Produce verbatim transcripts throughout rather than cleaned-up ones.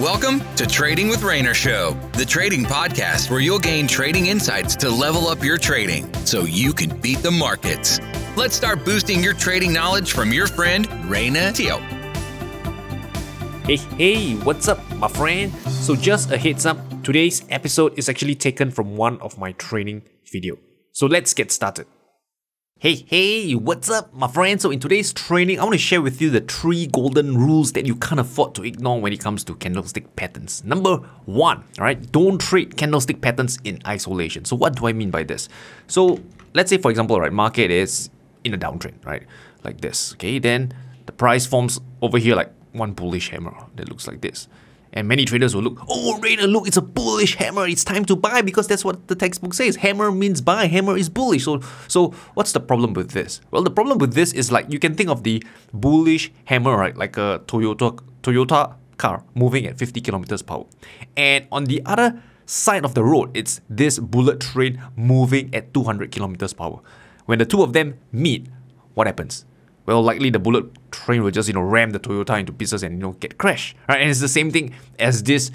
Welcome to Trading with Rayner Show, the trading podcast where you'll gain trading insights to level up your trading so you can beat the markets. Let's start boosting your trading knowledge from your friend, Rayner Teo. Hey, hey, what's up, my friend? So just a heads up, today's episode is actually taken from one of my training video. So let's get started. Hey, hey, what's up, my friend? So in today's training, I want to share with you the three golden rules that you can't afford to ignore when it comes to candlestick patterns. Number one, all right, don't trade candlestick patterns in isolation. So what do I mean by this? So let's say, for example, right, market is in a downtrend, right, like this. Okay, then the price forms over here like one bullish hammer that looks like this. And many traders will look, oh, Rayner, look, it's a bullish hammer. It's time to buy because that's what the textbook says. Hammer means buy. Hammer is bullish. So, so what's the problem with this? Well, the problem with this is like you can think of the bullish hammer, right? Like a Toyota Toyota car moving at fifty kilometers per hour. And on the other side of the road, it's this bullet train moving at two hundred kilometers per hour. When the two of them meet, what happens? Well, likely the bullet train will just, you know, ram the Toyota into pieces and, you know, get crashed, right? And it's the same thing as this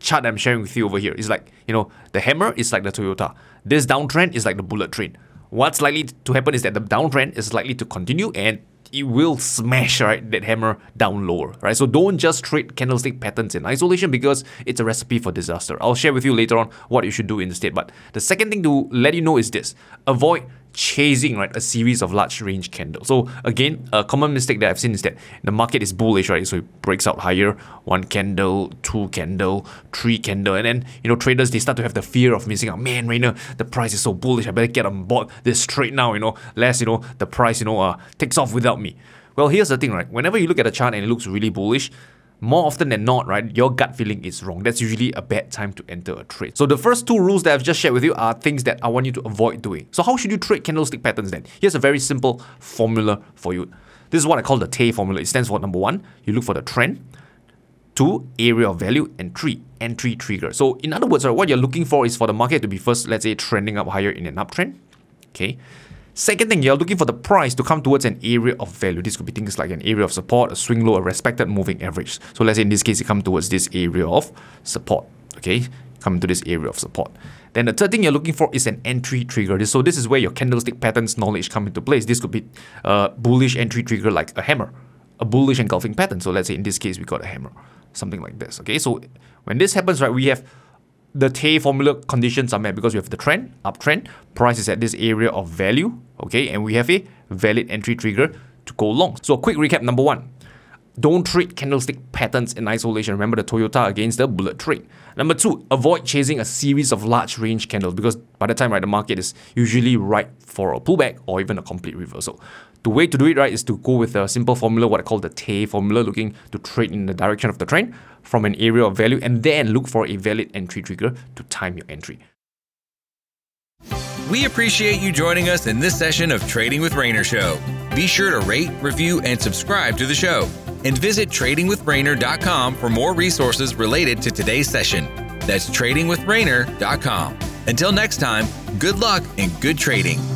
chart I'm sharing with you over here. It's like, you know, the hammer is like the Toyota. This downtrend is like the bullet train. What's likely to happen is that the downtrend is likely to continue and it will smash, right, that hammer down lower, right? So don't just trade candlestick patterns in isolation because it's a recipe for disaster. I'll share with you later on what you should do instead. But the second thing to let you know is this. Avoid chasing, right, a series of large range candles. So again, a common mistake that I've seen is that the market is bullish, right? So it breaks out higher, one candle, two candle, three candle. And then, you know, traders, they start to have the fear of missing out. Man, Rayner, the price is so bullish. I better get on board this trade now, you know, lest, you know, the price, you know, uh, takes off without me. Well, here's the thing, right? Whenever you look at a chart and it looks really bullish, more often than not, right, your gut feeling is wrong. That's usually a bad time to enter a trade. So the first two rules that I've just shared with you are things that I want you to avoid doing. So how should you trade candlestick patterns then? Here's a very simple formula for you. This is what I call the T A E formula. It stands for number one, you look for the trend, two, area of value, and three, entry trigger. So in other words, right, what you're looking for is for the market to be first, let's say, trending up higher in an uptrend. Okay. Second thing, you're looking for the price to come towards an area of value. This could be things like an area of support, a swing low, a respected moving average. So let's say in this case, you come towards this area of support. Okay, come to this area of support. Then the third thing you're looking for is an entry trigger. So this is where your candlestick patterns knowledge come into place. This could be a bullish entry trigger like a hammer, a bullish engulfing pattern. So let's say in this case, we got a hammer, something like this. Okay, so when this happens, right, we have the T A E formula conditions are met because we have the trend, uptrend, price is at this area of value, okay, and we have a valid entry trigger to go long. So a quick recap, number one, don't trade candlestick patterns in isolation. Remember the Toyota against the bullet trade. Number two, avoid chasing a series of large range candles because by the time, right, the market is usually ripe for a pullback or even a complete reversal. The way to do it, right, is to go with a simple formula, what I call the T A E formula, looking to trade in the direction of the trend from an area of value and then look for a valid entry trigger to time your entry. We appreciate you joining us in this session of Trading with Rayner Show. Be sure to rate, review, and subscribe to the show. And visit trading with rayner dot com for more resources related to today's session. That's trading with rayner dot com. Until next time, good luck and good trading.